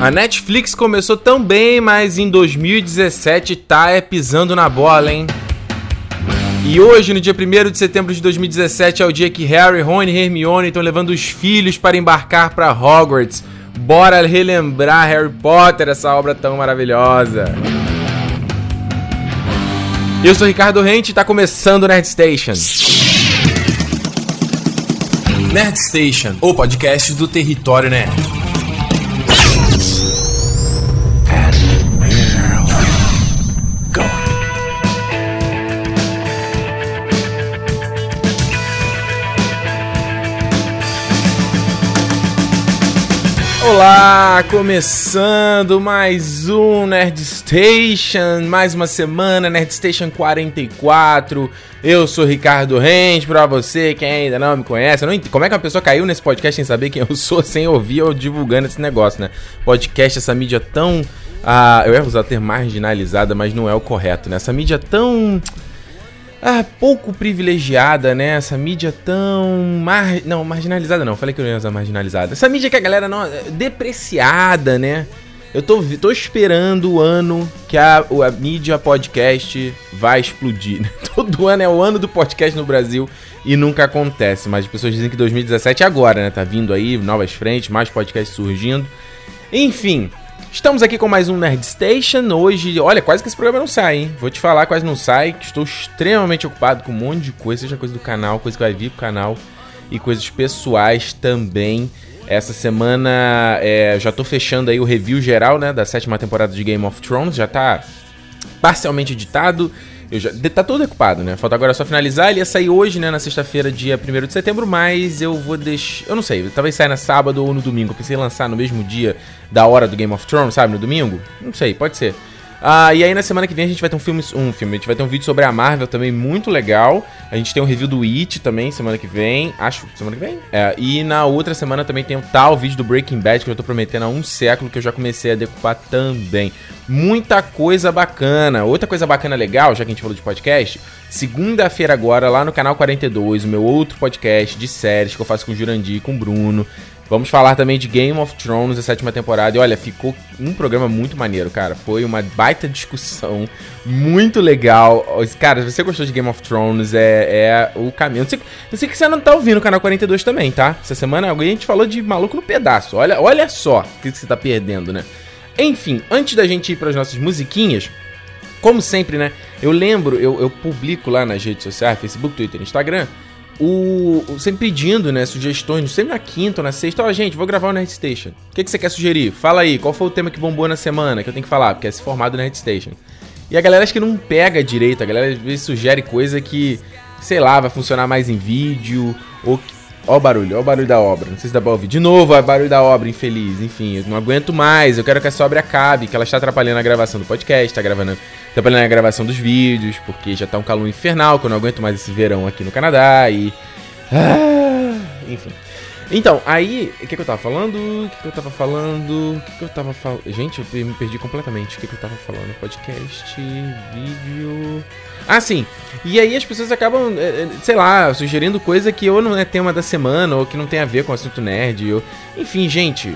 A Netflix começou tão bem, mas em 2017 tá pisando na bola, hein? E hoje, no dia 1º de setembro de 2017, é o dia que Harry, Rony e Hermione estão levando os filhos para embarcar para Hogwarts. Bora relembrar Harry Potter, essa obra tão maravilhosa. Eu sou o Ricardo Rente e tá começando o Nerd Station. Nerd Station, o podcast do Território Nerd. Olá, começando mais um Nerd Station, mais uma semana, Nerd Station 44. Eu sou Ricardo Rente, pra você quem ainda não me conhece. Como é que uma pessoa caiu nesse podcast sem saber quem eu sou, sem ouvir ou divulgando esse negócio, né? Podcast, essa mídia tão... eu ia usar o termo marginalizada, mas não é o correto, né? Essa mídia tão... pouco privilegiada, né? Essa mídia tão... Não, marginalizada não. Falei que eu não ia usar marginalizada. Essa mídia que a galera não... depreciada, né? Eu tô esperando o ano que a mídia podcast vai explodir. Todo ano é o ano do podcast no Brasil e nunca acontece. Mas as pessoas dizem que 2017 é agora, né? Tá vindo aí novas frentes, mais podcasts surgindo. Enfim... Estamos aqui com mais um Nerd Station, hoje, olha, quase que esse programa não sai, hein? Vou te falar, quase não sai, que estou extremamente ocupado com um monte de coisa, seja coisa do canal, coisa que vai vir pro canal e coisas pessoais também. Essa semana, já tô fechando aí o review geral, né, da 7ª temporada de Game of Thrones, já tá parcialmente editado, tá todo ocupado, né? Falta agora só finalizar, ele ia sair hoje, né, na sexta-feira, dia 1º de setembro, mas eu vou deixar... Eu não sei, talvez saia na sábado ou no domingo. Eu pensei em lançar no mesmo dia da hora do Game of Thrones, sabe, no domingo? Não sei, pode ser. E aí na semana que vem a gente vai ter um filme, a gente vai ter um vídeo sobre a Marvel também muito legal. A gente tem um review do It também semana que vem, acho, semana que vem? E na outra semana também tem um tal vídeo do Breaking Bad que eu tô prometendo há um século, que eu já comecei a decupar também. Muita coisa bacana. Outra coisa bacana legal, já que a gente falou de podcast, segunda-feira agora lá no Canal 42, o meu outro podcast de séries que eu faço com o Jurandir e com o Bruno. Vamos falar também de Game of Thrones, a 7ª temporada. E olha, ficou um programa muito maneiro, cara. Foi uma baita discussão, muito legal. Cara, se você gostou de Game of Thrones, é o caminho. Eu sei que você não tá ouvindo o Canal 42 também, tá? Essa semana alguém a gente falou de Maluco no Pedaço. Olha só o que você tá perdendo, né? Enfim, antes da gente ir para as nossas musiquinhas, como sempre, né? Eu lembro, eu publico lá nas redes sociais, Facebook, Twitter, Instagram... sempre pedindo, né, sugestões, sempre na quinta ou na sexta, gente, vou gravar o Nerd Station, o que você quer sugerir? Fala aí, qual foi o tema que bombou na semana que eu tenho que falar, porque é esse formato do Nerd Station. E a galera acho que não pega direito, a galera às vezes sugere coisa que, sei lá, vai funcionar mais em vídeo, ou... Ó o barulho da obra, não sei se dá pra ouvir de novo, ó o barulho da obra, infeliz, enfim, eu não aguento mais, eu quero que essa obra acabe, que ela está atrapalhando a gravação do podcast, atrapalhando a gravação dos vídeos, porque já tá um calor infernal, que eu não aguento mais esse verão aqui no Canadá e... Enfim. Então, aí, o que eu tava falando? Gente, eu me perdi completamente. O que eu tava falando? Podcast, vídeo... sim. E aí as pessoas acabam, sei lá, sugerindo coisa que ou não é tema da semana, ou que não tem a ver com o assunto nerd. Enfim, gente...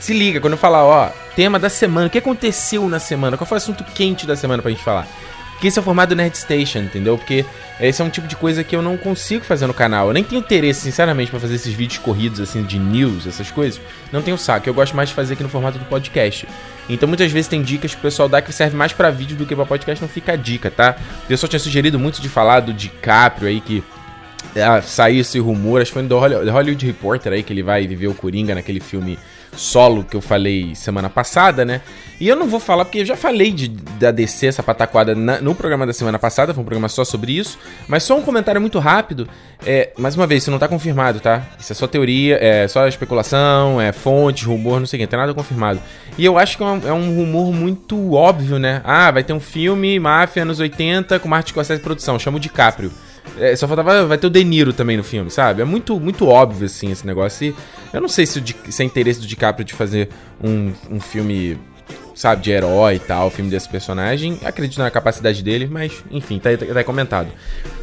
Se liga, quando eu falar, tema da semana, o que aconteceu na semana, qual foi o assunto quente da semana pra gente falar? Porque esse é o formato do Nerd Station, entendeu? Porque esse é um tipo de coisa que eu não consigo fazer no canal, eu nem tenho interesse, sinceramente, pra fazer esses vídeos corridos, assim, de news, essas coisas, não tenho saco, eu gosto mais de fazer aqui no formato do podcast. Então muitas vezes tem dicas que o pessoal dá que serve mais pra vídeo do que pra podcast, não fica a dica, tá? O pessoal tinha sugerido muito de falar do DiCaprio aí, que... saiu esse rumor, acho que foi do Hollywood Reporter aí, que ele vai viver o Coringa naquele filme solo que eu falei semana passada, né? E eu não vou falar porque eu já falei da DC, essa pataquada no programa da semana passada, foi um programa só sobre isso, mas só um comentário muito rápido, mais uma vez, isso não tá confirmado, tá? Isso é só teoria, é só especulação, é fonte, rumor, não sei o que, não tem nada confirmado. E eu acho que é um rumor muito óbvio, né? Vai ter um filme, máfia, anos 80, com Martin Scorsese de produção, chama o DiCaprio. Só faltava, vai ter o De Niro também no filme, sabe? É muito, muito óbvio, assim, esse negócio. E eu não sei se é interesse do DiCaprio de fazer um filme, sabe, de herói e tal, filme desse personagem. Acredito na capacidade dele, mas, enfim, tá comentado.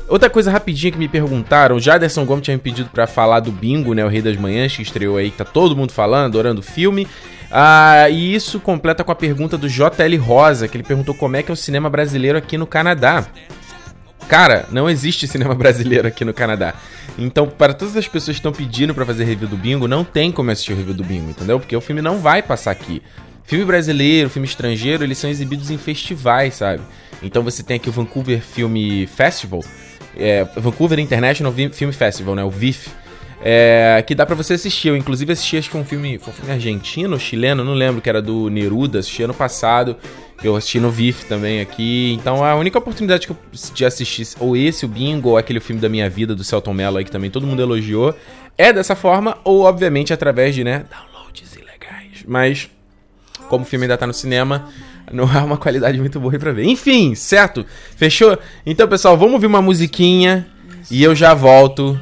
Outra coisa rapidinha que me perguntaram, o Jaderson Gomes tinha me pedido pra falar do Bingo, né, o Rei das Manhãs, que estreou aí, que tá todo mundo falando, adorando o filme. E isso completa com a pergunta do JL Rosa, que ele perguntou como é que é o cinema brasileiro aqui no Canadá. Cara, não existe cinema brasileiro aqui no Canadá. Então, para todas as pessoas que estão pedindo pra fazer review do Bingo, não tem como assistir o review do Bingo, entendeu? Porque o filme não vai passar aqui. Filme brasileiro, filme estrangeiro, eles são exibidos em festivais, sabe? Então você tem aqui o Vancouver Film Festival, Vancouver International Film Festival, né? O VIF. Que dá pra você assistir. Eu, inclusive, assisti, acho que um filme argentino, chileno, não lembro, que era do Neruda, assisti ano passado. Eu assisti no VIF também aqui. Então, a única oportunidade que eu de assistir ou esse, o Bingo, ou aquele filme da minha vida, do Celton Mello aí, que também todo mundo elogiou, é dessa forma, ou, obviamente, através de, né, downloads ilegais. Mas, como o filme ainda tá no cinema, não é uma qualidade muito boa aí pra ver. Enfim, certo? Fechou? Então, pessoal, vamos ouvir uma musiquinha e eu já volto.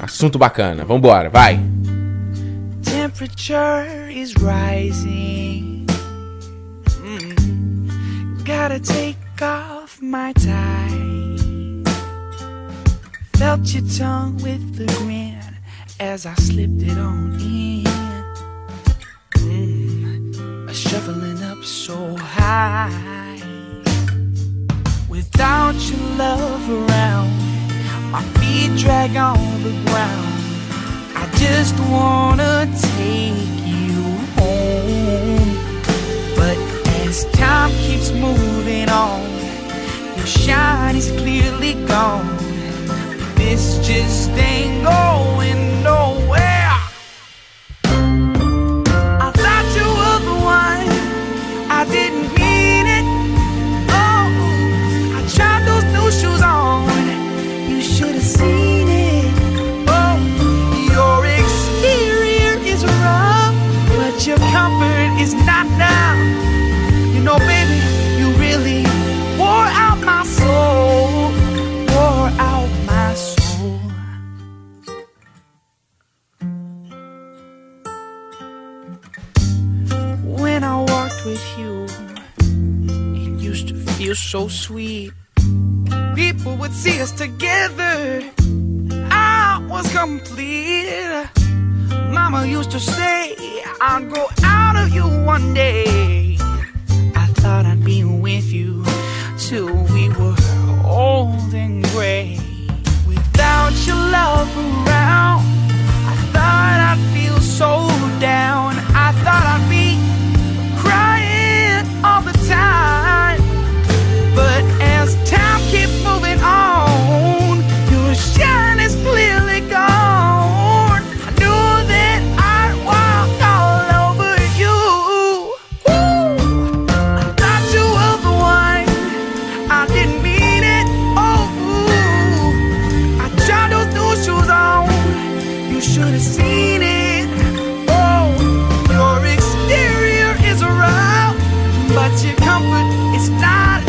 Assunto bacana. Vambora, vai! Temperature is rising. Gotta take off my tie. Felt your tongue with the grin as I slipped it on in. Shoveling up so high. Without your love around, my feet drag on the ground. I just wanna take you home. But as time keeps moving on, your shine is clearly gone. This just ain't going nowhere. I thought you were the one, I didn't mean it. Oh, I tried those new shoes on, you should have seen it. Oh, your exterior is rough, but your comfort is not now. You know, baby, you really wore out my soul, wore out my soul. With you, it used to feel so sweet. People would see us together, I was complete. Mama used to say, I'll grow out of you one day. I thought I'd be with you till we were old and gray. Without your love around, I thought I'd feel so down. I thought I'd be all the time, but as time keeps moving on, your shine is clearly gone. I knew that I'd walk all over you. Ooh, I thought you were the one, I didn't mean it. Oh, ooh, I tried those new shoes on, you should have seen it. Your comfort is not enough.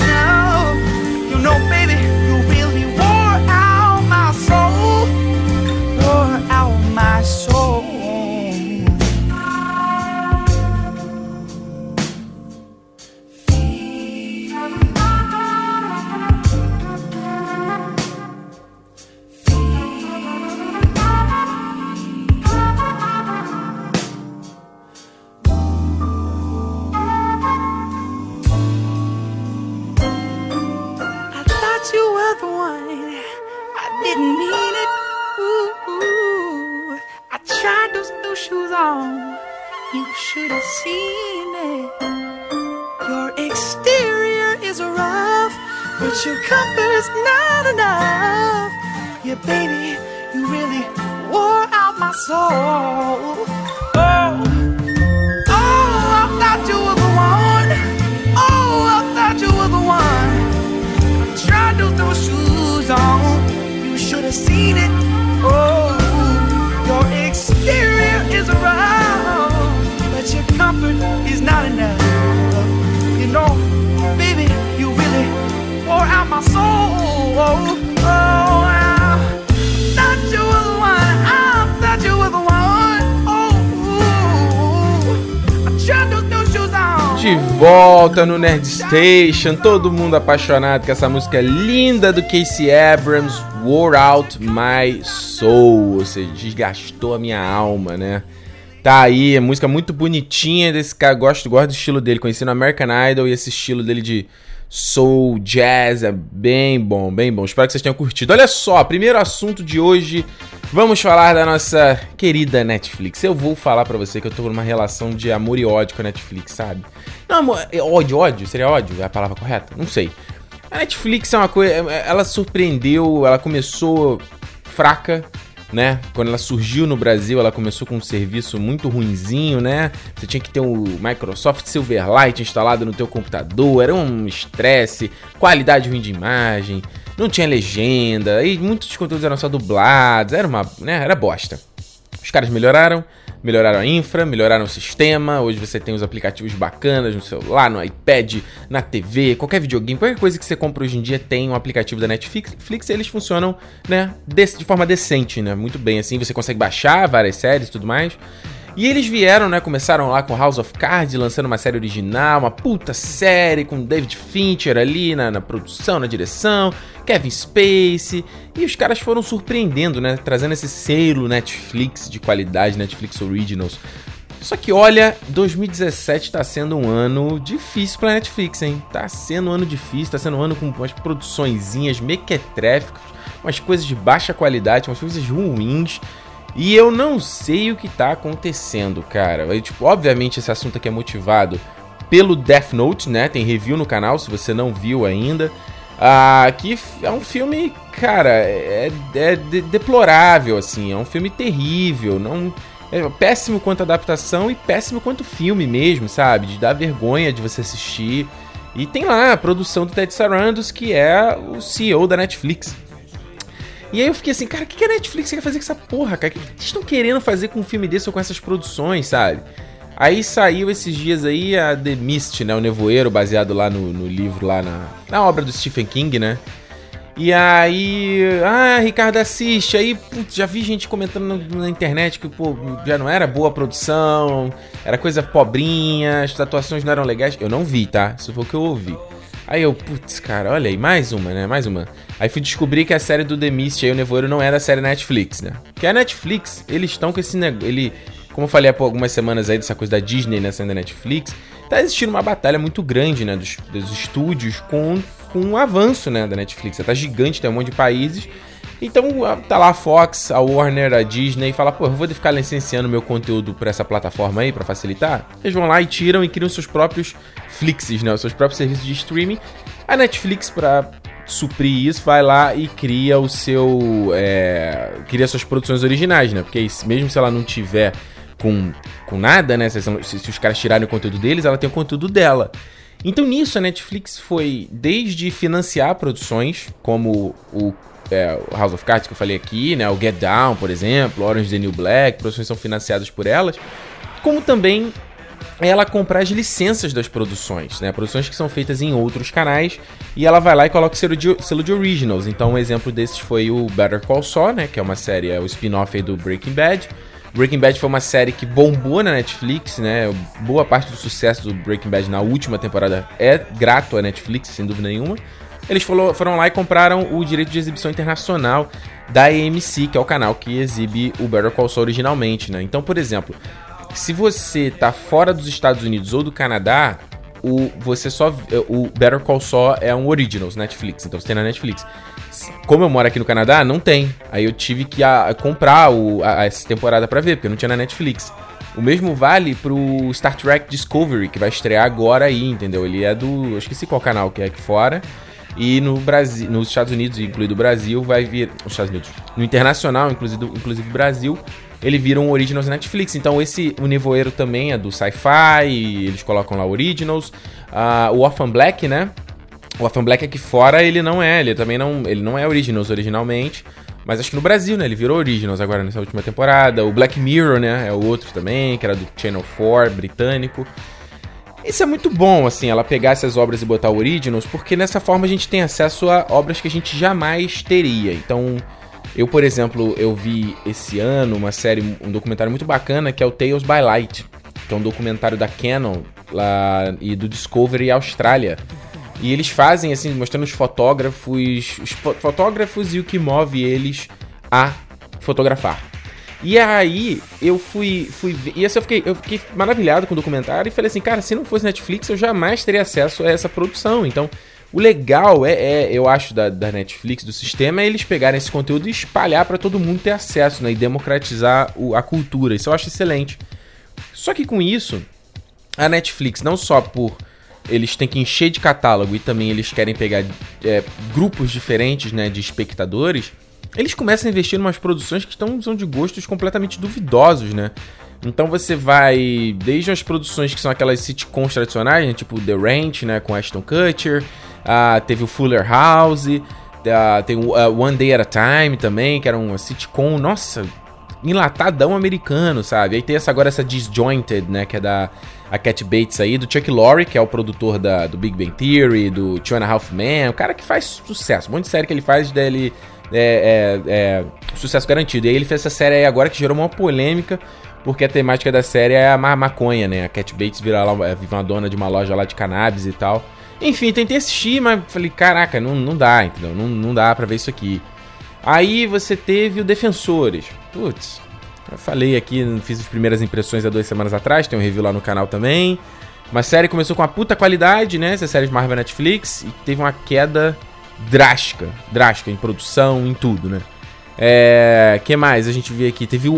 You know, baby, you really wore out my soul, wore out my soul. Shoes on, you should have seen it. Your exterior is rough, but your comfort is not enough. Yeah, baby, you really wore out my soul. Oh, I thought you were the one. Oh, I thought you were the one. I tried to throw shoes on, you should have seen it. Oh, your exterior is around, but your comfort is not enough. You know, baby, you really wore out my soul. Oh, I thought you were the one, I thought you were the one. Oh, I tried to do shoes on. De volta no Nerd Station, todo mundo apaixonado com essa música linda do Casey Abrams, Wore Out My Soul, ou seja, desgastou a minha alma, né? tá aí, é música muito bonitinha desse cara, gosto do estilo dele, conheci no American Idol, e esse estilo dele de soul, jazz, é bem bom, bem bom. Espero que vocês tenham curtido. Olha só, primeiro assunto de hoje, vamos falar da nossa querida Netflix. Eu vou falar pra você que eu tô numa relação de amor e ódio com a Netflix, sabe? Não, ódio? Seria ódio a palavra correta? Não sei. A Netflix é uma coisa, ela surpreendeu, ela começou fraca, né? Quando ela surgiu no Brasil, ela começou com um serviço muito ruinzinho, né? Você tinha que ter o Microsoft Silverlight instalado no teu computador, era um estresse, qualidade ruim de imagem, não tinha legenda, e muitos conteúdos eram só dublados, era uma, né? Era bosta. Os caras melhoraram a infra, melhoraram o sistema, hoje você tem os aplicativos bacanas no celular, no iPad, na TV, qualquer videogame, qualquer coisa que você compra hoje em dia tem um aplicativo da Netflix e eles funcionam, né, de forma decente, né, muito bem, assim, você consegue baixar várias séries e tudo mais. E eles vieram, né, começaram lá com House of Cards, lançando uma série original, uma puta série com David Fincher ali na produção, na direção, Kevin Spacey, e os caras foram surpreendendo, né, trazendo esse selo Netflix de qualidade, Netflix Originals. Só que olha, 2017 tá sendo um ano difícil pra Netflix, hein, tá sendo um ano difícil, tá sendo um ano com umas produçõezinhas mequetréficas, umas coisas de baixa qualidade, umas coisas ruins. E eu não sei o que tá acontecendo, cara. Eu, obviamente esse assunto aqui é motivado pelo Death Note, né? Tem review no canal, se você não viu ainda. Que é um filme, cara, deplorável, assim. É um filme terrível. Não, é péssimo quanto adaptação e péssimo quanto filme mesmo, sabe? De dar vergonha de você assistir. E tem lá a produção do Ted Sarandos, que é o CEO da Netflix. E aí eu fiquei assim, cara, o que a Netflix quer fazer com essa porra, cara? O que vocês estão querendo fazer com um filme desse ou com essas produções, sabe? Aí saiu esses dias aí a The Mist, né? O Nevoeiro, baseado lá no livro, lá na obra do Stephen King, né? E aí... Ricardo assiste. Aí, putz, já vi gente comentando na internet que, pô, já não era boa a produção, era coisa pobrinha, as atuações não eram legais. Eu não vi, tá? Isso foi o que eu ouvi. Aí eu, putz, cara, olha aí, mais uma, né? Mais uma. Aí fui descobrir que a série do The Mist, aí o Nevoeiro, não era a série Netflix, né? Porque a Netflix, eles estão com esse negócio... Como eu falei há algumas semanas aí dessa coisa da Disney, né? Saindo da Netflix, tá existindo uma batalha muito grande, né? Dos estúdios com um avanço, né? Da Netflix. Ela tá gigante, tem um monte de países. Então tá lá a Fox, a Warner, a Disney, e fala, pô, eu vou ficar licenciando meu conteúdo pra essa plataforma aí, pra facilitar. Eles vão lá e tiram e criam seus próprios flixes, né, os seus próprios serviços de streaming. A Netflix, pra suprir isso, vai lá e cria o seu... cria suas produções originais, né, porque mesmo se ela não tiver com nada, né, se os caras tirarem o conteúdo deles, ela tem o conteúdo dela. Então nisso a Netflix foi desde financiar produções, como o House of Cards que eu falei aqui, né, o Get Down, por exemplo, Orange is the New Black, produções são financiadas por elas, como também ela comprar as licenças das produções, né, produções que são feitas em outros canais, e ela vai lá e coloca o selo de Originals. Então um exemplo desses foi o Better Call Saul, né, que é uma série, é o spin-off aí do Breaking Bad. Breaking Bad foi uma série que bombou na Netflix, né, boa parte do sucesso do Breaking Bad na última temporada é grato à Netflix, sem dúvida nenhuma. Eles foram lá e compraram o direito de exibição internacional da AMC, que é o canal que exibe o Better Call Saul originalmente, né? Então, por exemplo, se você tá fora dos Estados Unidos ou do Canadá, o Better Call Saul é um Originals Netflix, então você tem na Netflix. Como eu moro aqui no Canadá, não tem. Aí eu tive que comprar essa temporada pra ver, porque não tinha na Netflix. O mesmo vale pro Star Trek Discovery, que vai estrear agora aí, entendeu? Ele é eu esqueci qual canal que é aqui fora. E no Brasil, nos Estados Unidos, incluído o Brasil, vai vir... Os Estados Unidos. No internacional, inclusive o Brasil, ele vira um Originals Netflix. Então o Nevoeiro também é do Sci-Fi, e eles colocam lá Originals. O Orphan Black, né? O Orphan Black aqui fora, ele não é. Ele não é Originals originalmente. Mas acho que no Brasil, né? Ele virou Originals agora nessa última temporada. O Black Mirror, né? É o outro também, que era do Channel 4 britânico. Isso é muito bom, assim, ela pegar essas obras e botar Originals, porque nessa forma a gente tem acesso a obras que a gente jamais teria. Então, eu, por exemplo, eu vi esse ano um documentário muito bacana, que é o Tales by Light, que é um documentário da Canon lá, e do Discovery Austrália. E eles fazem, assim, mostrando os fotógrafos e o que move eles a fotografar. E aí, eu fui ver, e assim, eu fiquei maravilhado com o documentário e falei assim, cara, se não fosse Netflix, eu jamais teria acesso a essa produção. Então, o legal eu acho, da Netflix, do sistema, é eles pegarem esse conteúdo e espalhar pra todo mundo ter acesso, né? E democratizar a cultura. Isso eu acho excelente. Só que com isso, a Netflix, não só por... eles têm que encher de catálogo e também eles querem pegar grupos diferentes, né, de espectadores... eles começam a investir em umas produções que são de gostos completamente duvidosos, né? Então você vai desde as produções que são aquelas sitcoms tradicionais, né? Tipo The Ranch, né? Com Ashton Kutcher. Teve o Fuller House. Tem o One Day at a Time também, que era uma sitcom, nossa, enlatadão americano, sabe? Aí tem agora essa Disjointed, né? Que é da Cat Bates aí, do Chuck Lorre, que é o produtor do Big Bang Theory, do Two and a Half Men. O cara que faz sucesso. Um monte de série que ele faz, dele... sucesso garantido. E aí ele fez essa série aí agora que gerou uma polêmica, porque a temática da série é a maconha, né? A Cat Bates vira uma dona de uma loja lá de cannabis e tal. Enfim, tentei assistir, mas falei, caraca, não dá, entendeu? Não dá pra ver isso aqui. Aí você teve o Defensores. Putz, eu falei aqui, fiz as primeiras impressões há 2 semanas atrás, tem um review lá no canal também. Uma série começou com uma puta qualidade, né? Essa série de Marvel Netflix, e teve uma queda... drástica em produção, em tudo, né? Que mais a gente vê aqui? Teve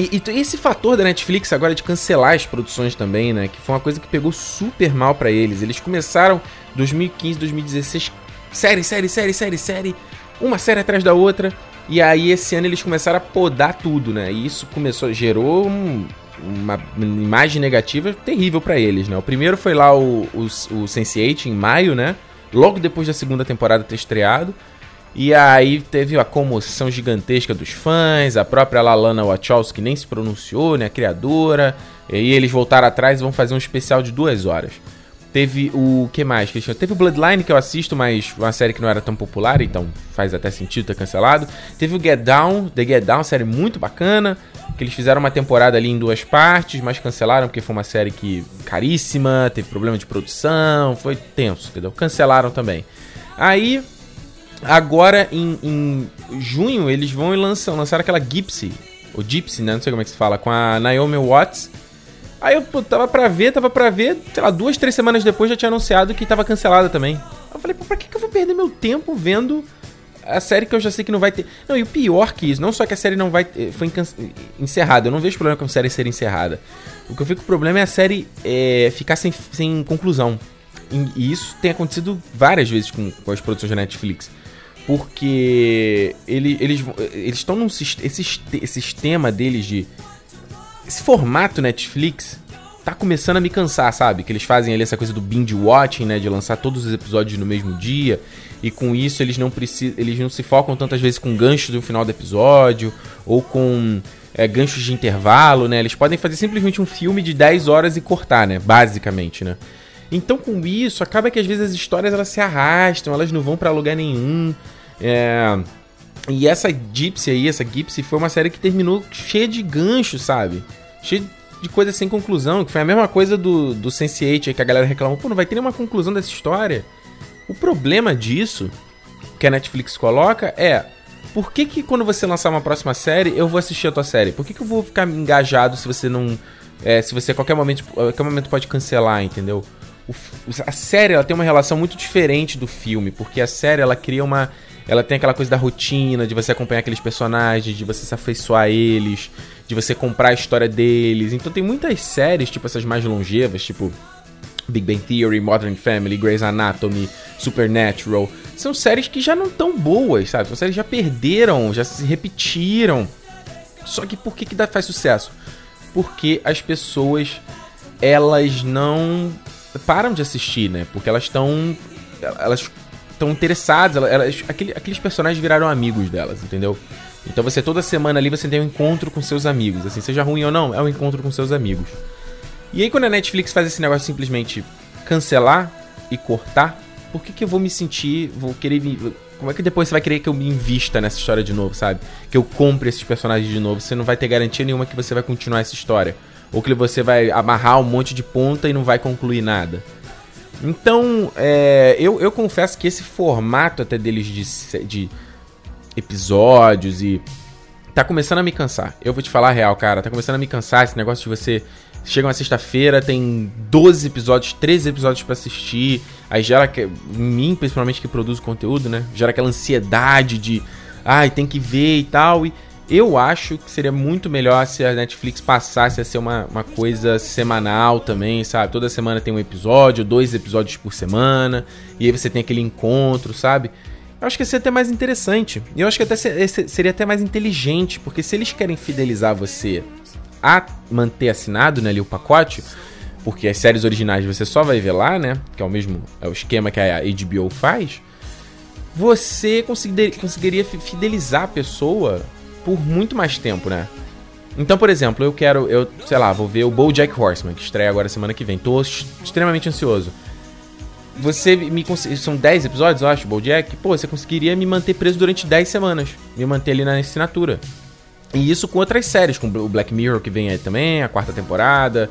e esse fator da Netflix agora de cancelar as produções também, né? Que foi uma coisa que pegou super mal pra eles. Eles começaram 2015, 2016, série, uma série atrás da outra. E aí esse ano eles começaram a podar tudo, né? E isso gerou uma imagem negativa terrível pra eles, né? O primeiro foi lá o Sense8 em maio, né? Logo depois da segunda temporada ter estreado. E aí teve a comoção gigantesca dos fãs, a própria Lana Wachowski nem se pronunciou, né, a criadora. E aí eles voltaram atrás e vão fazer um especial de 2 horas. Teve o que mais, Cristiano? Teve o Bloodline, que eu assisto, mas uma série que não era tão popular, então faz até sentido ter cancelado. Teve o Get Down, The Get Down, série muito bacana, que eles fizeram uma temporada ali em 2 partes, mas cancelaram porque foi uma série que caríssima, teve problema de produção, foi tenso, entendeu? Cancelaram também. Aí, agora em junho, eles vão e lançaram aquela Gypsy, ou Gypsy, né? Não sei como é que se fala, com a Naomi Watts. Aí eu tava pra ver, sei lá, 2, 3 semanas depois já tinha anunciado que tava cancelada também. Eu falei, pô, pra que eu vou perder meu tempo vendo a série que eu já sei que não vai ter... Não, e o pior que isso, não só que a série não vai ter... Foi encerrada, eu não vejo problema com a série ser encerrada. O que eu fico com o problema é a série ficar sem conclusão. E isso tem acontecido várias vezes com as produções da Netflix. Porque eles estão num sistema deles de... Esse formato Netflix tá começando a me cansar, sabe? Que eles fazem ali essa coisa do binge watching, né? De lançar todos os episódios no mesmo dia. E com isso eles não se focam tantas vezes com ganchos no final do episódio. Ou com ganchos de intervalo, né? Eles podem fazer simplesmente um filme de 10 horas e cortar, né? Basicamente, né? Então com isso, acaba que às vezes as histórias elas se arrastam. Elas não vão pra lugar nenhum. E essa Gypsy foi uma série que terminou cheia de gancho, sabe? Cheia de coisa sem conclusão, que foi a mesma coisa do Sense8 aí, que a galera reclamou, pô, não vai ter nenhuma conclusão dessa história. O problema disso, que a Netflix coloca, por que quando você lançar uma próxima série, eu vou assistir a tua série? Por que eu vou ficar engajado se você não... se você a qualquer momento pode cancelar, entendeu? A série, ela tem uma relação muito diferente do filme, porque a série, ela cria uma... Ela tem aquela coisa da rotina, de você acompanhar aqueles personagens, de você se afeiçoar a eles, de você comprar a história deles. Então tem muitas séries, tipo essas mais longevas, tipo Big Bang Theory, Modern Family, Grey's Anatomy, Supernatural. São séries que já não tão boas, sabe? São séries que já perderam, já se repetiram. Só que por que faz sucesso? Porque as pessoas, elas não param de assistir, né? Porque elas estão... Estão interessadas, aqueles personagens viraram amigos delas, entendeu? Então você toda semana ali você tem um encontro com seus amigos, assim, seja ruim ou não, é um encontro com seus amigos. E aí quando a Netflix faz esse negócio de simplesmente cancelar e cortar, por que eu vou me sentir, vou querer me... Como é que depois você vai querer que eu me invista nessa história de novo, sabe? Que eu compre esses personagens de novo, você não vai ter garantia nenhuma que você vai continuar essa história. Ou que você vai amarrar um monte de ponta e não vai concluir nada. Então, eu confesso que esse formato até deles de episódios e tá começando a me cansar. Eu vou te falar a real, cara. Tá começando a me cansar esse negócio de você... Chega uma sexta-feira, tem 12 episódios, 13 episódios pra assistir. Aí gera... Em mim, principalmente, que produzo conteúdo, né? Gera aquela ansiedade de... Ai, tem que ver e tal. E eu acho que seria muito melhor se a Netflix passasse a ser uma coisa semanal também, sabe? Toda semana tem um episódio, 2 episódios por semana. E aí você tem aquele encontro, sabe? Eu acho que ia ser até mais interessante. E eu acho que até seria até mais inteligente. Porque se eles querem fidelizar você... a manter assinado, né, ali o pacote, porque as séries originais você só vai ver lá, né, que é o mesmo, é o esquema que a HBO faz, você conseguiria fidelizar a pessoa por muito mais tempo, né? Então, por exemplo, eu sei lá, vou ver o BoJack Horseman, que estreia agora semana que vem, tô extremamente ansioso. São 10 episódios, eu acho, BoJack, pô, você conseguiria me manter preso durante 10 semanas, me manter ali na assinatura. E isso com outras séries, com o Black Mirror que vem aí também, a 4ª temporada,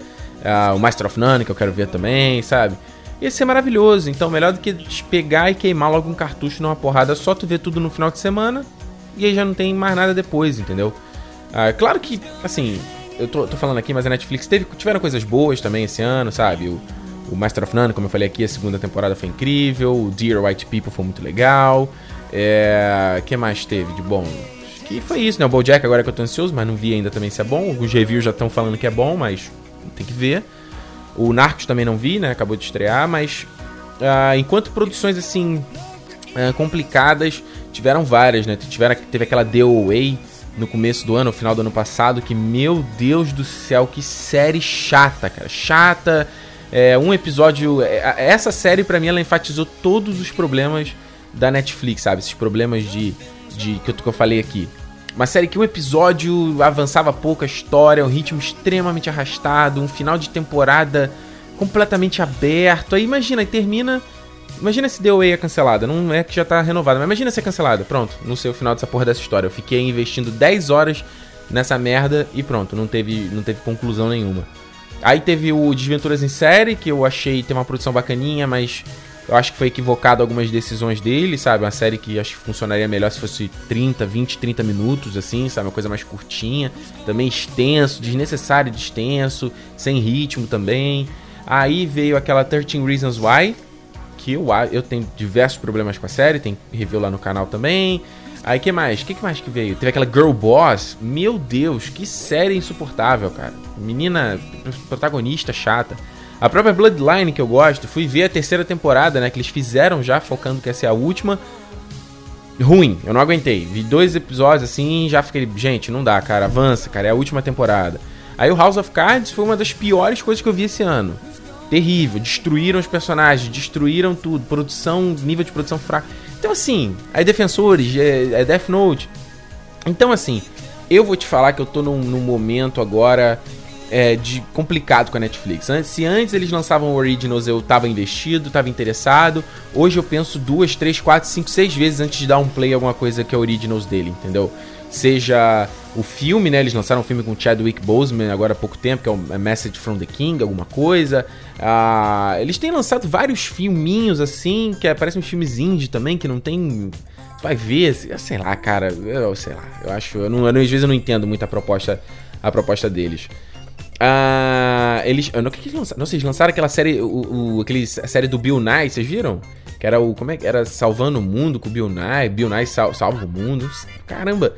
o Master of None, que eu quero ver também, sabe? Ia ser maravilhoso, então melhor do que pegar e queimar logo um cartucho numa porrada, só tu ver tudo no final de semana e aí já não tem mais nada depois, entendeu? Claro que, assim, eu tô falando aqui, mas a Netflix tiveram coisas boas também esse ano, sabe? O Master of None, como eu falei aqui, a 2ª temporada foi incrível, o Dear White People foi muito legal, o que mais teve de bom... E foi isso, né? O BoJack agora que eu tô ansioso, mas não vi ainda também se é bom. Os reviews já estão falando que é bom, mas tem que ver. O Narcos também não vi, né? Acabou de estrear, mas... enquanto produções, assim, complicadas, tiveram várias, né? Teve aquela DOA no começo do ano, no final do ano passado, que, meu Deus do céu, que série chata, cara. Chata, um episódio... Essa série, pra mim, ela enfatizou todos os problemas da Netflix, sabe? Esses problemas de que eu falei aqui. Uma série que um episódio avançava pouco a história, um ritmo extremamente arrastado, um final de temporada completamente aberto. Aí imagina, termina... Imagina se DOA é cancelada. Não é que já tá renovada, mas imagina se é cancelada. Pronto, não sei o final dessa porra dessa história. Eu fiquei investindo 10 horas nessa merda e pronto, não teve conclusão nenhuma. Aí teve o Desventuras em Série, que eu achei ter uma produção bacaninha, mas... Eu acho que foi equivocado algumas decisões dele, sabe? Uma série que acho que funcionaria melhor se fosse 30 minutos, assim, sabe? Uma coisa mais curtinha. Também extenso, desnecessário de extenso, sem ritmo também. Aí veio aquela 13 Reasons Why, que eu tenho diversos problemas com a série, tem review lá no canal também. Aí, que mais? O que mais que veio? Teve aquela Girl Boss. Meu Deus, que série insuportável, cara. Menina, protagonista chata. A própria Bloodline, que eu gosto, fui ver a 3ª temporada, né, que eles fizeram já, focando que essa é a última. Ruim, eu não aguentei. Vi 2 episódios, assim, já fiquei... Gente, não dá, cara, avança, cara, é a última temporada. Aí o House of Cards foi uma das piores coisas que eu vi esse ano. Terrível, destruíram os personagens, destruíram tudo, produção, nível de produção fraco. Então, assim, aí Defensores, é Death Note. Então, assim, eu vou te falar que eu tô num momento agora... de complicado com a Netflix. Se antes eles lançavam Originals, eu tava investido, tava interessado. Hoje eu penso 2, 3, 4, 5, 6 vezes antes de dar um play alguma coisa que é Originals dele, entendeu? Seja o filme, né? Eles lançaram um filme com Chadwick Boseman agora há pouco tempo, que é o Message from the King, alguma coisa. Eles têm lançado vários filminhos, assim, que parecem uns filmes indie também, que não tem... Vai ver, sei lá, cara, eu acho... às vezes eu não entendo muito a proposta deles. Eles lançaram aquela série, a série do Bill Nye, vocês viram? Que era o, como é que era? Salvando o Mundo com o Bill Nye salva o mundo, caramba.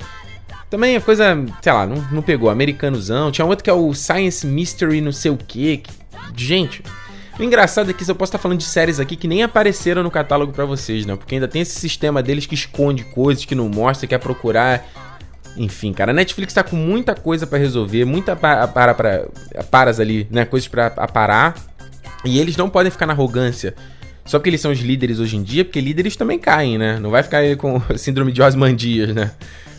Também a coisa, sei lá, não pegou, americanozão. Tinha outro que é o Science Mystery não sei o quê, gente, o engraçado é que eu posso estar falando de séries aqui que nem apareceram no catálogo pra vocês, né? Porque ainda tem esse sistema deles que esconde coisas, que não mostra, que é procurar... Enfim, cara, a Netflix tá com muita coisa pra resolver, muita paras ali, né, coisas pra aparar, e eles não podem ficar na arrogância, só porque eles são os líderes hoje em dia, porque líderes também caem, né, não vai ficar aí com síndrome de Osmandias, né,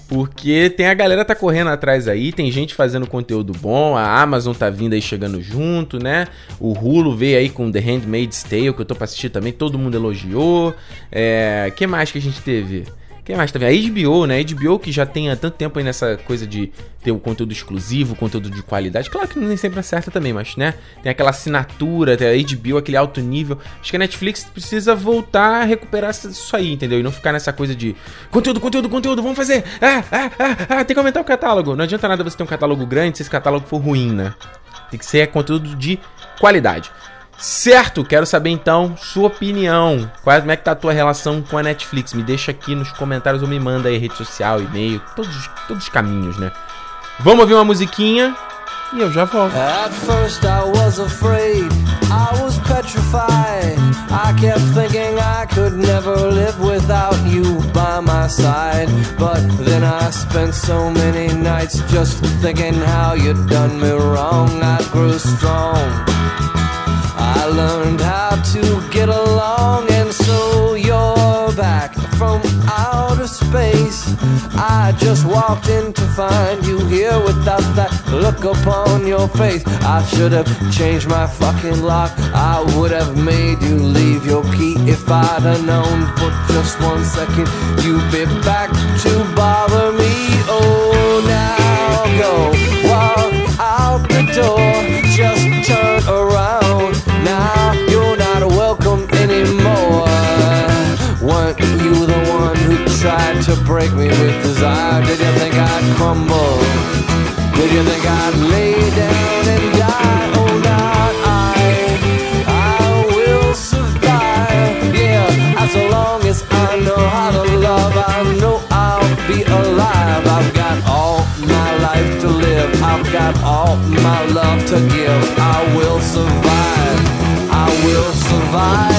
porque tem a galera tá correndo atrás aí, tem gente fazendo conteúdo bom, a Amazon tá vindo aí chegando junto, né, o Hulu veio aí com The Handmaid's Tale, que eu tô pra assistir também, todo mundo elogiou, que mais que a gente teve? Quem mais também? A HBO, né? A HBO que já tem há tanto tempo aí nessa coisa de ter o conteúdo exclusivo, conteúdo de qualidade. Claro que nem sempre acerta também, mas, né? Tem aquela assinatura, tem a HBO, aquele alto nível. Acho que a Netflix precisa voltar a recuperar isso aí, entendeu? E não ficar nessa coisa de conteúdo, vamos fazer! Tem que aumentar o catálogo. Não adianta nada você ter um catálogo grande se esse catálogo for ruim, né? Tem que ser conteúdo de qualidade. Certo, quero saber então sua opinião. Como é que tá a tua relação com a Netflix? Me deixa aqui nos comentários ou me manda aí rede social, e-mail, todos os caminhos, né? Vamos ouvir uma musiquinha e eu já volto. At first I was afraid, I was petrified. I kept thinking I could never live without you by my side. But then I spent so many nights just thinking how you'd done me wrong. I grew strong. I learned how to get along, and so you're back from outer space. I just walked in to find you here without that look upon your face. I should have changed my fucking lock. I would have made you leave your key if I'd have known for just one second you'd be back to bother me. Oh, now go walk out the door, just turn around. Now you're not welcome anymore. Weren't you the one who tried to break me with desire? Did you think I'd crumble? Did you think I'd lay down and die? Oh, not I will survive. Yeah, as long as I know how to love, I know I'll be alive. I've got all my life to live. I've got all my love to give. I will survive. I will survive,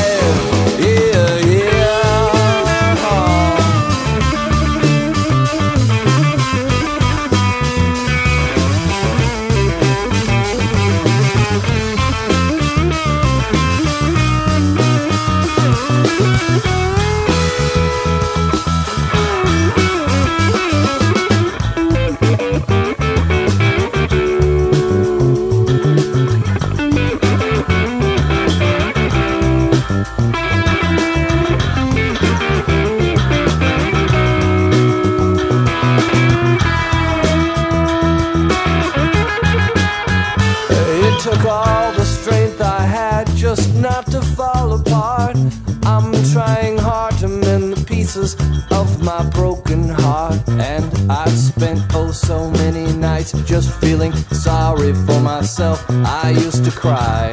of my broken heart. And I spent oh so many nights just feeling sorry for myself. I used to cry,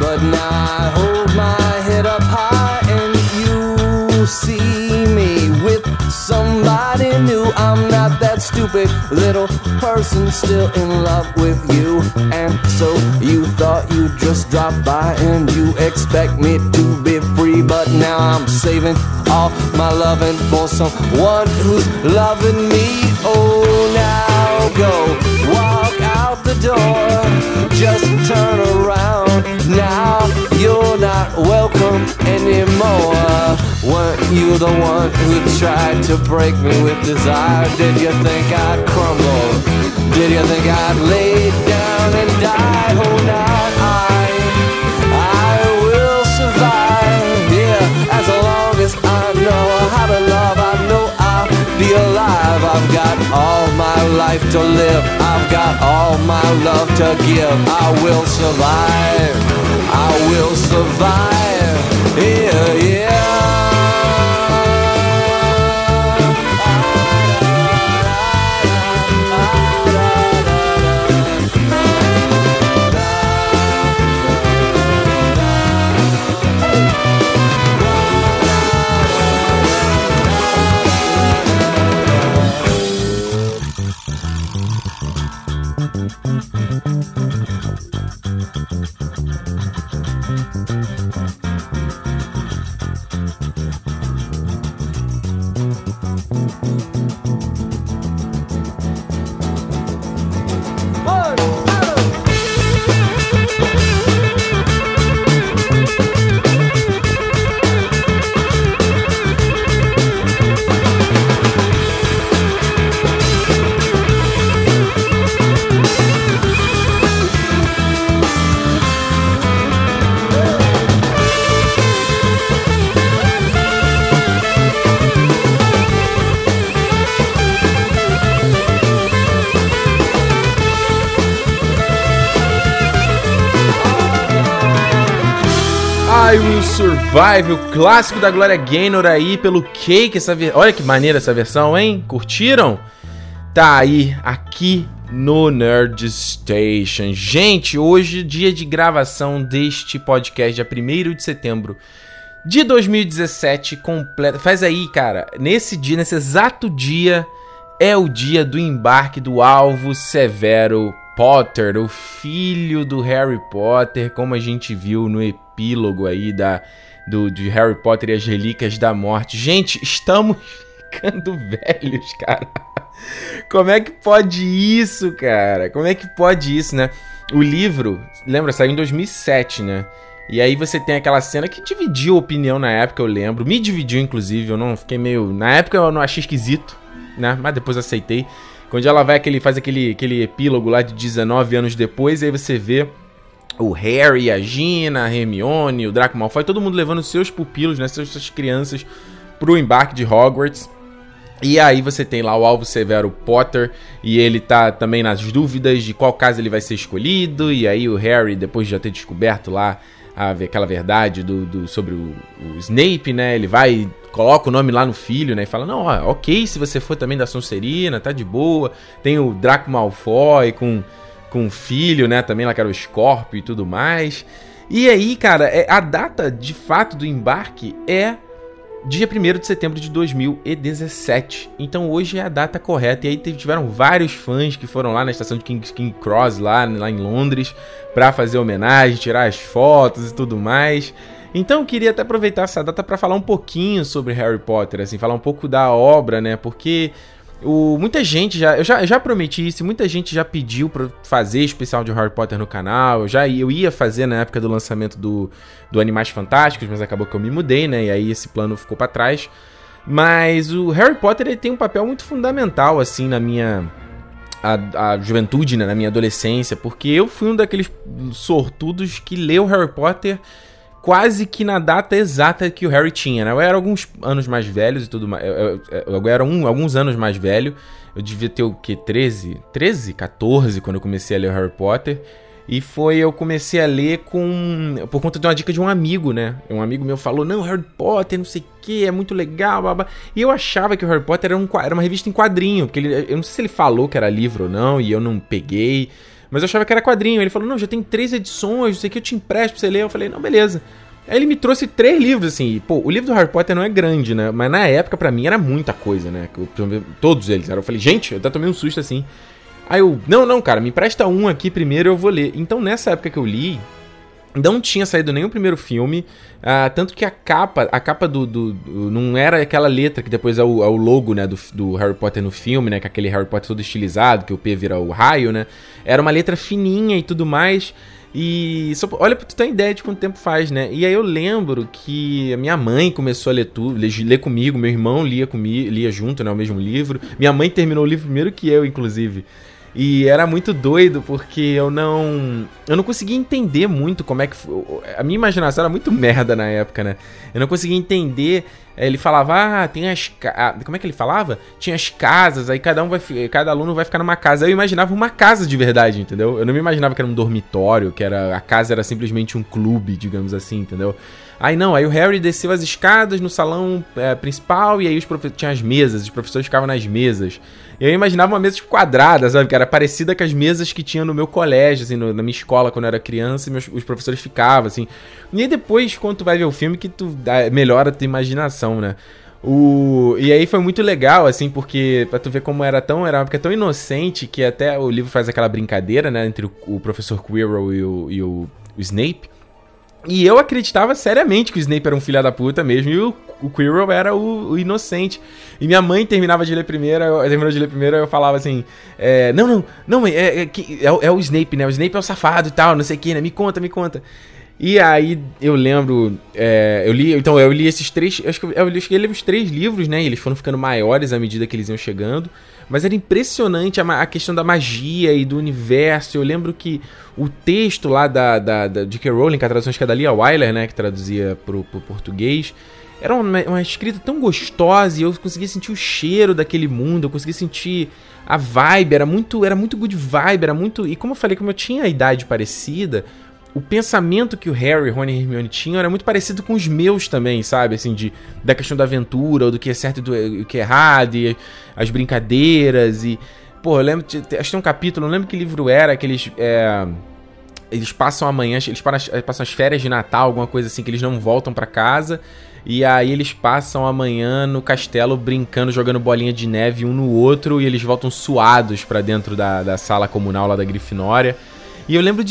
but now I hold my head up high. And you see me with somebody new. I'm not that stupid little person still in love with you. And so you thought you'd just drop by and you expect me to be free. But now I'm saving all my loving for someone who's loving me. Oh, now go walk out the door, just turn around. Now you're not welcome anymore. Weren't you the one who tried to break me with desire? Did you think I'd crumble? Did you think I'd lay down and die? Oh, not I will survive. Yeah, as long as I know how to love, I know I'll be alive. I've got all my life to live. I've got all my love to give. I will survive. I will survive. Yeah, yeah. I Will Survive, o clássico da Gloria Gaynor aí pelo Cake. Olha que maneira essa versão, hein? Curtiram? Tá aí, aqui no Nerd Station. Gente, hoje, dia de gravação deste podcast, dia 1º de setembro de 2017, completa. Faz aí, cara, nesse dia, nesse exato dia, é o dia do embarque do alvo Severo Potter, o filho do Harry Potter, como a gente viu no epílogo aí de Harry Potter e as Relíquias da Morte. Gente, estamos ficando velhos, cara. Como é que pode isso, cara? Como é que pode isso, né? O livro, lembra, saiu em 2007, né? E aí você tem aquela cena que dividiu a opinião na época, eu lembro. Me dividiu, inclusive, eu não fiquei meio... Na época eu não achei esquisito, né? Mas depois aceitei. Quando ela vai, faz aquele epílogo lá de 19 anos depois, e aí você vê o Harry, a Gina, a Hermione, o Draco Malfoy, todo mundo levando seus pupilos, né, suas crianças pro embarque de Hogwarts. E aí você tem lá o alvo Severo Potter, e ele tá também nas dúvidas de qual casa ele vai ser escolhido, e aí o Harry, depois de já ter descoberto lá aquela verdade sobre o Snape, né, ele vai... Coloca o nome lá no filho, né? E fala, não, ó, ok, se você for também da Sonserina, tá de boa. Tem o Draco Malfoy com o filho, né? Também lá que era o Scorpio e tudo mais. E aí, cara, a data, de fato, do embarque é dia 1º de setembro de 2017. Então hoje é a data correta. E aí tiveram vários fãs que foram lá na estação de King Cross, lá em Londres, pra fazer homenagem, tirar as fotos e tudo mais. Então eu queria até aproveitar essa data para falar um pouquinho sobre Harry Potter, assim, falar um pouco da obra, né, porque muita gente já, eu já prometi isso, muita gente já pediu para fazer especial de Harry Potter no canal, eu ia fazer na época do lançamento do Animais Fantásticos, mas acabou que eu me mudei, né, e aí esse plano ficou para trás, mas o Harry Potter ele tem um papel muito fundamental, assim, na minha... A juventude, né, na minha adolescência, porque eu fui um daqueles sortudos que leu Harry Potter quase que na data exata que o Harry tinha, né? Eu era alguns anos mais velho e tudo mais. Eu era alguns anos mais velho. Eu devia ter o quê? 14, quando eu comecei a ler o Harry Potter. E eu comecei a ler por conta de uma dica de um amigo, né? Um amigo meu falou, não, Harry Potter, não sei o que, é muito legal, babá. E eu achava que o Harry Potter era uma revista em quadrinho, porque eu não sei se ele falou que era livro ou não, e eu não peguei. Mas eu achava que era quadrinho. Ele falou, não, já tem 3 edições, não sei o que, eu te empresto pra você ler. Eu falei, não, beleza. Aí ele me trouxe 3 livros, assim. E, pô, o livro do Harry Potter não é grande, né? Mas na época, pra mim, era muita coisa, né? Todos eles eram. Eu falei, gente, eu até tomei um susto, assim. Aí eu, não, cara, me empresta um aqui primeiro, eu vou ler. Então, nessa época que eu li, não tinha saído nem o primeiro filme. Tanto que a capa não era aquela letra que depois é o logo, né, do Harry Potter no filme, né, que é aquele Harry Potter todo estilizado, que o P vira o raio, né, era uma letra fininha e tudo mais, e só, olha pra tu ter uma ideia de quanto tempo faz, né, e aí eu lembro que a minha mãe começou a ler comigo, meu irmão lia junto, né, o mesmo livro, minha mãe terminou o livro primeiro que eu, inclusive. E era muito doido, porque eu não conseguia entender muito como é que... A minha imaginação era muito merda na época, né? Eu não conseguia entender... Ele falava, tem as... Como é que ele falava? Tinha as casas, aí cada aluno vai ficar numa casa. Eu imaginava uma casa de verdade, entendeu? Eu não me imaginava que era um dormitório, a casa era simplesmente um clube, digamos assim, entendeu? Aí o Harry desceu as escadas no salão principal, e aí tinha as mesas, os professores ficavam nas mesas. E eu imaginava uma mesa tipo quadrada, sabe? Que era parecida com as mesas que tinha no meu colégio, assim, na minha escola quando eu era criança, e os professores ficavam, assim. E aí depois, quando tu vai ver o filme, que tu melhora a tua imaginação, né? E aí foi muito legal, assim, porque pra tu ver como era uma época tão inocente, que até o livro faz aquela brincadeira, né? Entre o professor Quirrell e o Snape. E eu acreditava seriamente que o Snape era um filho da puta mesmo, e o Quirrell era o inocente. E minha mãe terminou de ler primeiro, eu falava assim, não, mãe, é o Snape, né? O Snape é o safado e tal, não sei o que, né? Me conta. E aí eu lembro, eu li esses 3, acho que eu cheguei a ler os 3 livros, né? E eles foram ficando maiores à medida que eles iam chegando. Mas era impressionante a questão da magia e do universo. Eu lembro que o texto lá da J.K. Rowling, que a tradução é da Lia Wyler, né, que traduzia pro português, era uma escrita tão gostosa, e eu conseguia sentir o cheiro daquele mundo, eu conseguia sentir a vibe, era muito good vibe, era muito... E como eu falei, como eu tinha a idade parecida, o pensamento que o Harry, Rony e Hermione tinham era muito parecido com os meus também, sabe? Assim, da questão da aventura, do que é certo e do que é errado, e as brincadeiras e... Pô, eu lembro, acho que tem um capítulo, não lembro que livro era, que eles... Eles passam amanhã, eles passam as férias de Natal, alguma coisa assim, que eles não voltam pra casa. E aí eles passam amanhã no castelo brincando, jogando bolinha de neve um no outro. E eles voltam suados pra dentro da sala comunal lá da Grifinória. E eu lembro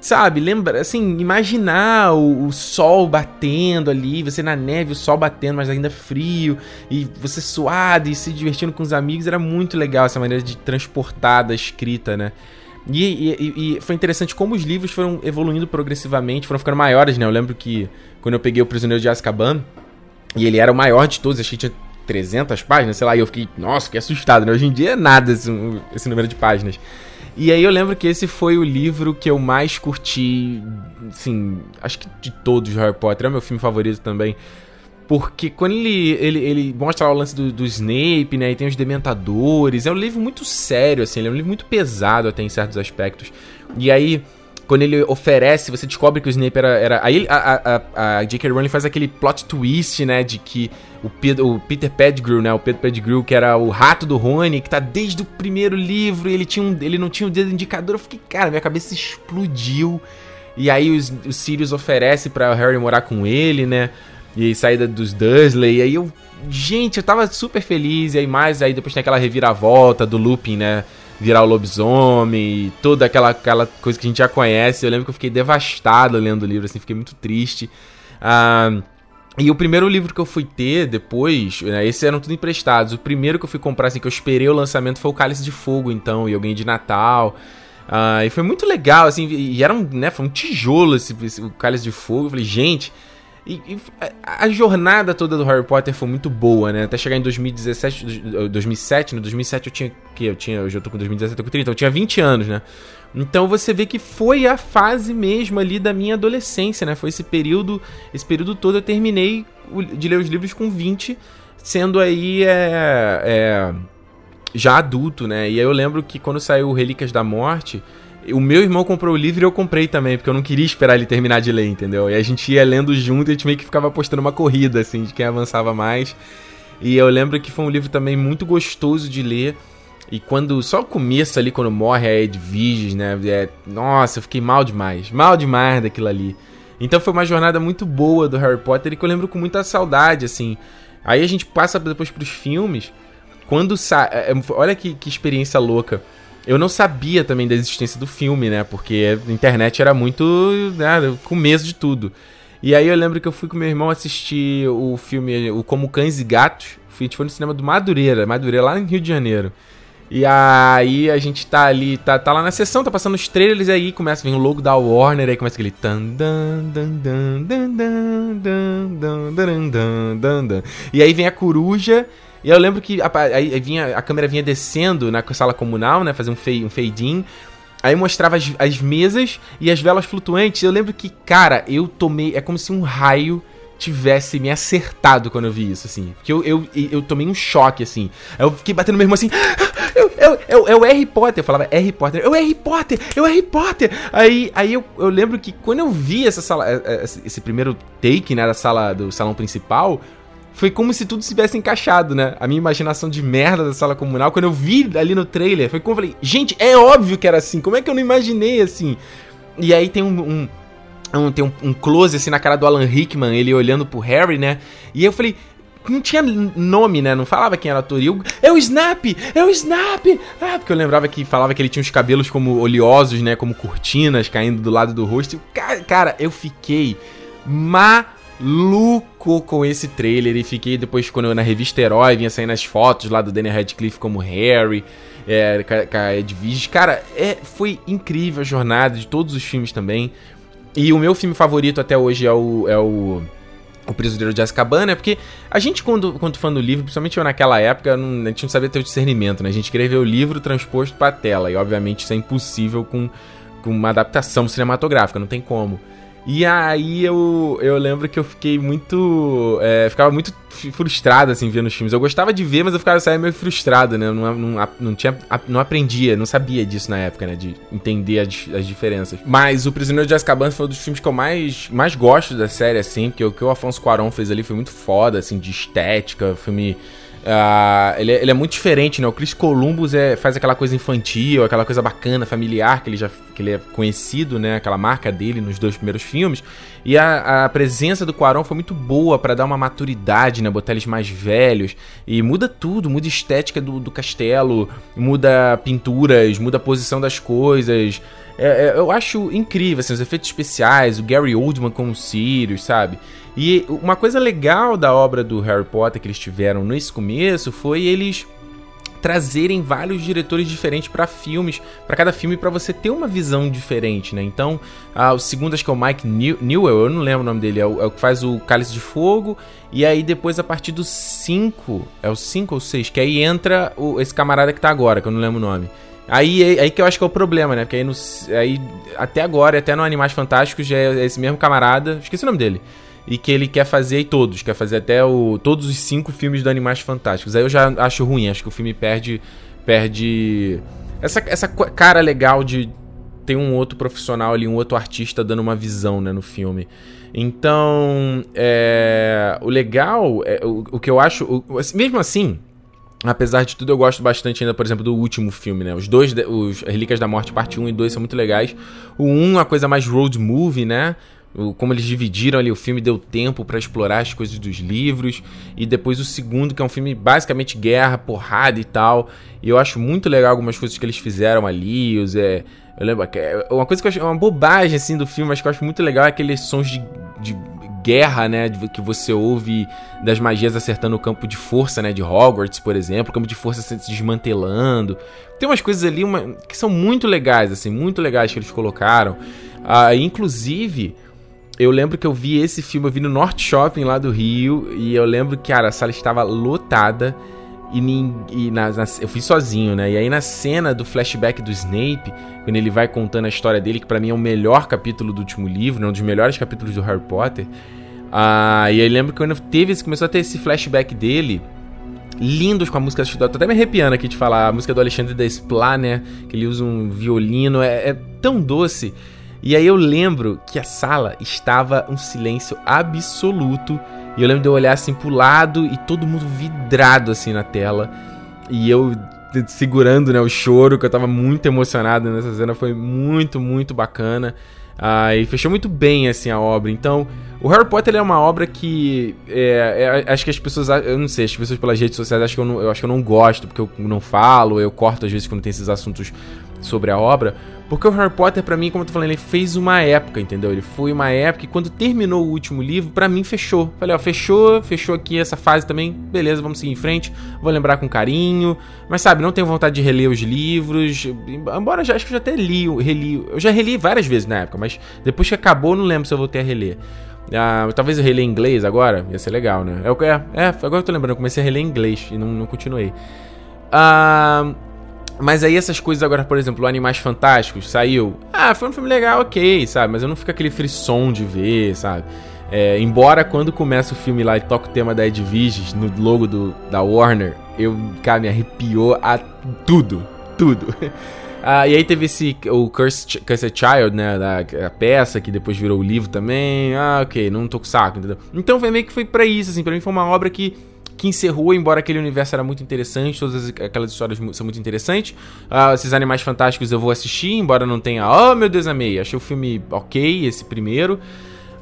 sabe, lembra, assim, imaginar o sol batendo ali, você na neve, o sol batendo, mas ainda frio, e você suado e se divertindo com os amigos. Era muito legal essa maneira de transportar da escrita, né? E foi interessante como os livros foram evoluindo progressivamente, foram ficando maiores, né? Eu lembro que quando eu peguei O Prisioneiro de Azkaban, e ele era o maior de todos, acho que tinha 300 páginas, sei lá, e eu fiquei, nossa, fiquei assustado, né? Hoje em dia é nada esse número de páginas. E aí eu lembro que esse foi o livro que eu mais curti, assim, acho que de todos os Harry Potter, é o meu filme favorito também. Porque quando ele mostra lá o lance do Snape, né, e tem os Dementadores, é um livro muito sério, assim, ele é um livro muito pesado até em certos aspectos. E aí, quando ele oferece, você descobre que o Snape era... Aí a J.K. Rowling faz aquele plot twist, né, de que o Peter Pettigrew, né, o Pedro Pettigrew, que era o rato do Rony, que tá desde o primeiro livro, e ele não tinha o dedo indicador. Eu fiquei, cara, minha cabeça explodiu. E aí o Sirius oferece pra Harry morar com ele, né, e aí saída dos Dursley, e aí eu... Gente, eu tava super feliz, e aí mais, aí depois tem aquela reviravolta do Lupin, né? Virar o lobisomem, e toda aquela coisa que a gente já conhece. Eu lembro que eu fiquei devastado lendo o livro, assim, fiquei muito triste. E o primeiro livro que eu fui ter depois, né, esses eram tudo emprestados. O primeiro que eu fui comprar, assim, que eu esperei o lançamento foi o Cálice de Fogo, então, e eu ganhei de Natal... e foi muito legal, assim, e era né, foi um tijolo esse o Cálice de Fogo. Eu falei, gente... E a jornada toda do Harry Potter foi muito boa, né? Até chegar em 2007 eu tinha... Hoje eu tô com 2017, eu tô com 30, então eu tinha 20 anos, né? Então você vê que foi a fase mesmo ali da minha adolescência, né? Foi esse período todo eu terminei de ler os livros com 20, sendo aí já adulto, né? E aí eu lembro que quando saiu Relíquias da Morte... O meu irmão comprou o livro e eu comprei também, porque eu não queria esperar ele terminar de ler, entendeu? E a gente ia lendo junto e a gente meio que ficava postando uma corrida, assim, de quem avançava mais. E eu lembro que foi um livro também muito gostoso de ler. E quando... Só o começo ali, quando morre a Edviges, né? Nossa, eu fiquei mal demais daquilo ali. Então foi uma jornada muito boa do Harry Potter e que eu lembro com muita saudade, assim. Aí a gente passa depois pros filmes. Quando sai... Olha que experiência louca. Eu não sabia também da existência do filme, né? Porque a internet era muito... Né, começo de tudo. E aí eu lembro que eu fui com meu irmão assistir o filme Como Cães e Gatos. A gente foi no cinema do Madureira, lá no Rio de Janeiro. E aí a gente tá ali, tá lá na sessão, tá passando os trailers, aí começa a vir o logo da Warner, aí começa aquele... E aí vem a coruja... E eu lembro que a câmera vinha descendo na sala comunal, né? Fazer um fade-in. Aí mostrava as mesas e as velas flutuantes. Eu lembro que, cara, eu tomei... É como se um raio tivesse me acertado quando eu vi isso, assim. Porque eu tomei um choque, assim. Eu fiquei batendo mesmo assim... É o Harry Potter. Eu falava Harry Potter. É o Harry Potter! É o Harry Potter! Aí eu lembro que quando eu vi essa sala... Esse primeiro take, né? Da sala do salão principal... Foi como se tudo se tivesse encaixado, né? A minha imaginação de merda da sala comunal, quando eu vi ali no trailer, foi como eu falei... Gente, é óbvio que era assim, como é que eu não imaginei assim? E aí tem um close, assim, na cara do Alan Rickman, ele olhando pro Harry, né? E eu falei... Não tinha nome, né? Não falava quem era o ator. E eu, é o Snap! Ah, porque eu lembrava que falava que ele tinha os cabelos como oleosos, né? Como cortinas caindo do lado do rosto. Cara, eu fiquei maluco com esse trailer e fiquei depois quando eu na revista Herói vinha saindo as fotos lá do Daniel Radcliffe como Harry, com a Edwige. Cara, foi incrível a jornada de todos os filmes também. E o meu filme favorito até hoje é o Prisioneiro de Azkaban, né? Porque a gente quando fã do livro, principalmente eu naquela época, a gente não sabia ter o discernimento, né? A gente escreveu o livro transposto pra tela e obviamente isso é impossível com uma adaptação cinematográfica, não tem como. E aí eu lembro que eu fiquei muito... ficava muito frustrado, assim, vendo os filmes. Eu gostava de ver, mas eu ficava meio frustrado, né? Eu não aprendia, não sabia disso na época, né? De entender as diferenças. Mas o Prisioneiro de Azkaban foi um dos filmes que eu mais gosto da série, assim. Porque o que o Alfonso Cuarón fez ali foi muito foda, assim, de estética. Filme... ele é muito diferente, né? O Chris Columbus faz aquela coisa infantil, aquela coisa bacana, familiar, que ele é conhecido, né? Aquela marca dele nos dois primeiros filmes. E a presença do Cuarón foi muito boa pra dar uma maturidade, né? Botar eles mais velhos. E muda tudo, muda a estética do castelo, muda pinturas, muda a posição das coisas. Eu acho incrível, assim, os efeitos especiais, o Gary Oldman com o Sirius, sabe? E uma coisa legal da obra do Harry Potter que eles tiveram nesse começo foi eles trazerem vários diretores diferentes para filmes, para cada filme, para você ter uma visão diferente, né? Então, o segundo, acho que é o Mike Newell, eu não lembro o nome dele, é o que faz o Cálice de Fogo, e aí depois a partir do 5, é o 5 ou 6, que aí entra esse camarada que tá agora, que eu não lembro o nome. Aí que eu acho que é o problema, né? Porque aí até agora, até no Animais Fantásticos, já é esse mesmo camarada, esqueci o nome dele, e que ele quer fazer até todos os 5 filmes do Animais Fantásticos. Aí eu já acho ruim, acho que o filme perde essa cara legal de ter um outro profissional ali, um outro artista dando uma visão, né, no filme. Então, o legal, o que eu acho... mesmo assim... Apesar de tudo, eu gosto bastante ainda, por exemplo, do último filme, né? Os dois, os Relíquias da Morte, parte 1 e 2, são muito legais. O 1, a coisa mais road movie, né? Como eles dividiram ali o filme, deu tempo pra explorar as coisas dos livros. E depois o segundo, que é um filme basicamente guerra, porrada e tal. E eu acho muito legal algumas coisas que eles fizeram ali. Eu lembro que uma coisa que eu acho uma bobagem, assim, do filme, mas que eu acho muito legal é aqueles sons de guerra, né, que você ouve das magias acertando o campo de força, né, de Hogwarts, por exemplo, o campo de força se desmantelando. Tem umas coisas ali que são muito legais, assim, muito legais que eles colocaram. Inclusive, eu lembro que eu vi esse filme, eu vi no Norte Shopping lá do Rio, e eu lembro que, cara, a sala estava lotada, eu fui sozinho, né? E aí na cena do flashback do Snape, quando ele vai contando a história dele, que pra mim é o melhor capítulo do último livro, né? Um dos melhores capítulos do Harry Potter. E aí lembro que quando começou a ter esse flashback dele, lindos com a música, tô até me arrepiando aqui de falar, a música do Alexandre Desplat, né? Que ele usa um violino, é tão doce. E aí eu lembro que a sala estava um silêncio absoluto. E eu lembro de eu olhar assim pro lado e todo mundo vidrado assim na tela. E eu segurando, né, o choro, que eu tava muito emocionado nessa cena. Foi muito, muito bacana. E fechou muito bem, assim, a obra. Então, o Harry Potter é uma obra que... acho que as pessoas... Eu não sei, as pessoas pelas redes sociais acham que eu não gosto, porque eu não falo, eu corto às vezes quando tem esses assuntos sobre a obra. Porque o Harry Potter, pra mim, como eu tô falando, ele fez uma época, entendeu? Ele foi uma época e quando terminou o último livro, pra mim, fechou. Falei, ó, fechou aqui essa fase também. Beleza, vamos seguir em frente. Vou lembrar com carinho. Mas, sabe, não tenho vontade de reler os livros. Embora, acho que eu já até reli. Eu já reli várias vezes na época, mas depois que acabou, não lembro se eu voltei a reler. Talvez eu releia em inglês agora. Ia ser legal, né? Agora eu tô lembrando. Eu comecei a reler em inglês e não continuei. Mas aí essas coisas agora, por exemplo, Animais Fantásticos saiu. Foi um filme legal, ok, sabe? Mas eu não fico aquele frisson de ver, sabe? Embora quando começa o filme lá e toca o tema da Ed Vigis no logo da Warner, cara, me arrepiou a tudo. E aí teve o Cursed Child, né, a peça, que depois virou o livro também. Ok, não tô com saco, entendeu? Então foi meio que pra isso, assim, pra mim foi uma obra que encerrou, embora aquele universo era muito interessante, todas aquelas histórias são muito interessantes. Esses Animais Fantásticos eu vou assistir, embora não tenha... Oh, meu Deus, amei! Achei o filme ok, esse primeiro.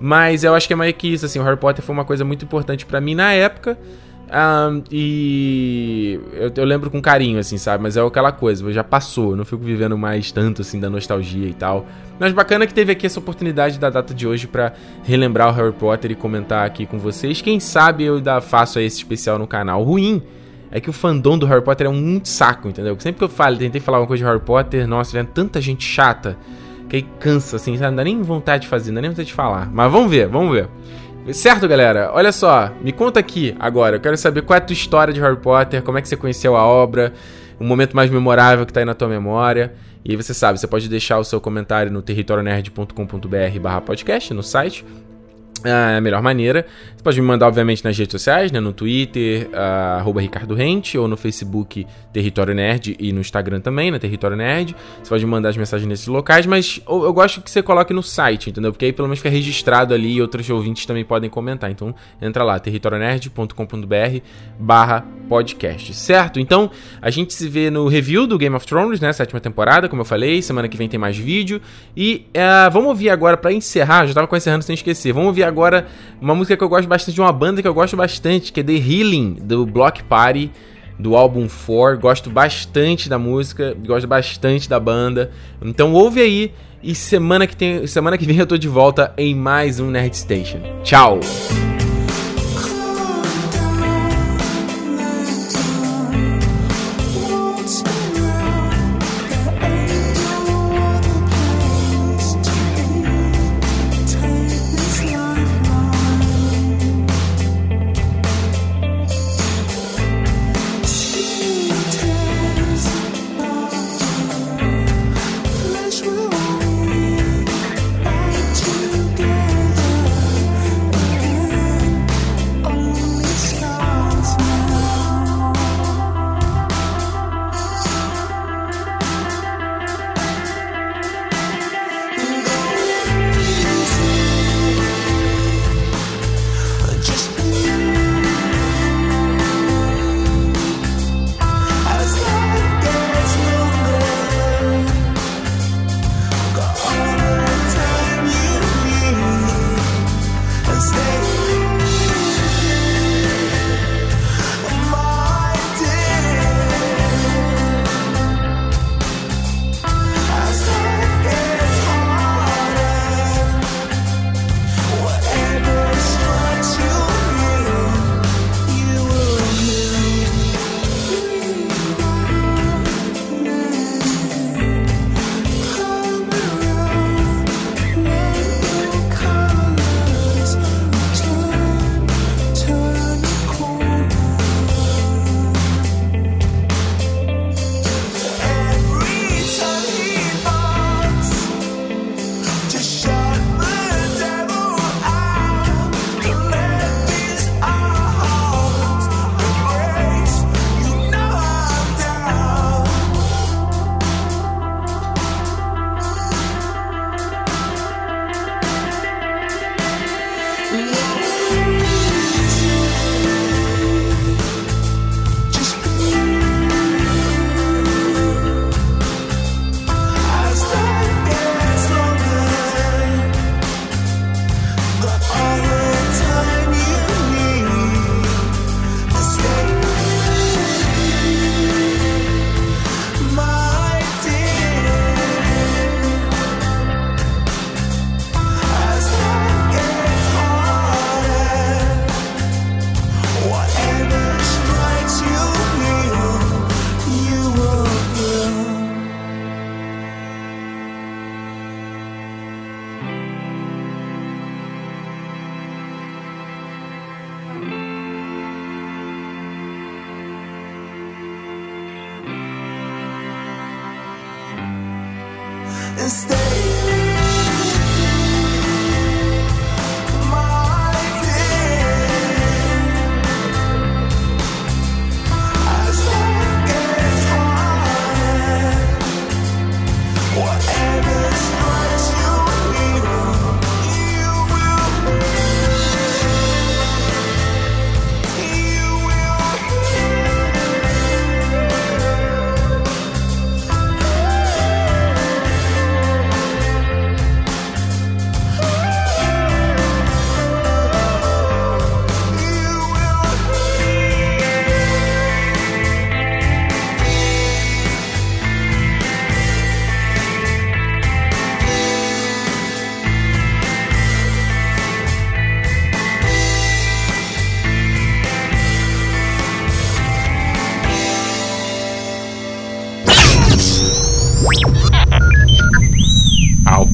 Mas eu acho que é meio que isso, assim, o Harry Potter foi uma coisa muito importante pra mim na época. E eu lembro com carinho, assim, sabe? Mas é aquela coisa, já passou, eu não fico vivendo mais tanto, assim, da nostalgia e tal. Mas bacana que teve aqui essa oportunidade da data de hoje pra relembrar o Harry Potter e comentar aqui com vocês. Quem sabe eu faço aí esse especial no canal. O ruim é que o fandom do Harry Potter é um saco, entendeu? Sempre que eu tentei falar uma coisa de Harry Potter, nossa, é tanta gente chata que aí cansa, assim, sabe? Não dá nem vontade de fazer, não dá nem vontade de falar. Mas vamos ver. Certo, galera? Olha só, me conta aqui agora, eu quero saber qual é a tua história de Harry Potter, como é que você conheceu a obra, um momento mais memorável que tá aí na tua memória. E aí você sabe, você pode deixar o seu comentário no territorionerd.com.br/podcast, no site. É a melhor maneira. Você pode me mandar, obviamente, nas redes sociais, né? No Twitter, @RicardoRente, ou no Facebook, Território Nerd, e no Instagram também, né? Território Nerd. Você pode me mandar as mensagens nesses locais, mas eu gosto que você coloque no site, entendeu? Porque aí pelo menos fica registrado ali e outros ouvintes também podem comentar. Então, entra lá, territorionerd.com.br/podcast, certo? Então, a gente se vê no review do Game of Thrones, né? 7ª temporada, como eu falei. Semana que vem tem mais vídeo. E vamos ouvir agora, pra encerrar, já tava quase encerrando sem esquecer, vamos ouvir agora uma música que eu gosto bastante, de uma banda que eu gosto bastante, que é The Healing, do Block Party, do álbum 4. Gosto bastante da música, gosto bastante da banda. Então ouve aí, e semana que vem eu tô de volta em mais um Nerd Station. Tchau!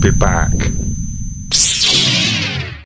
Be back.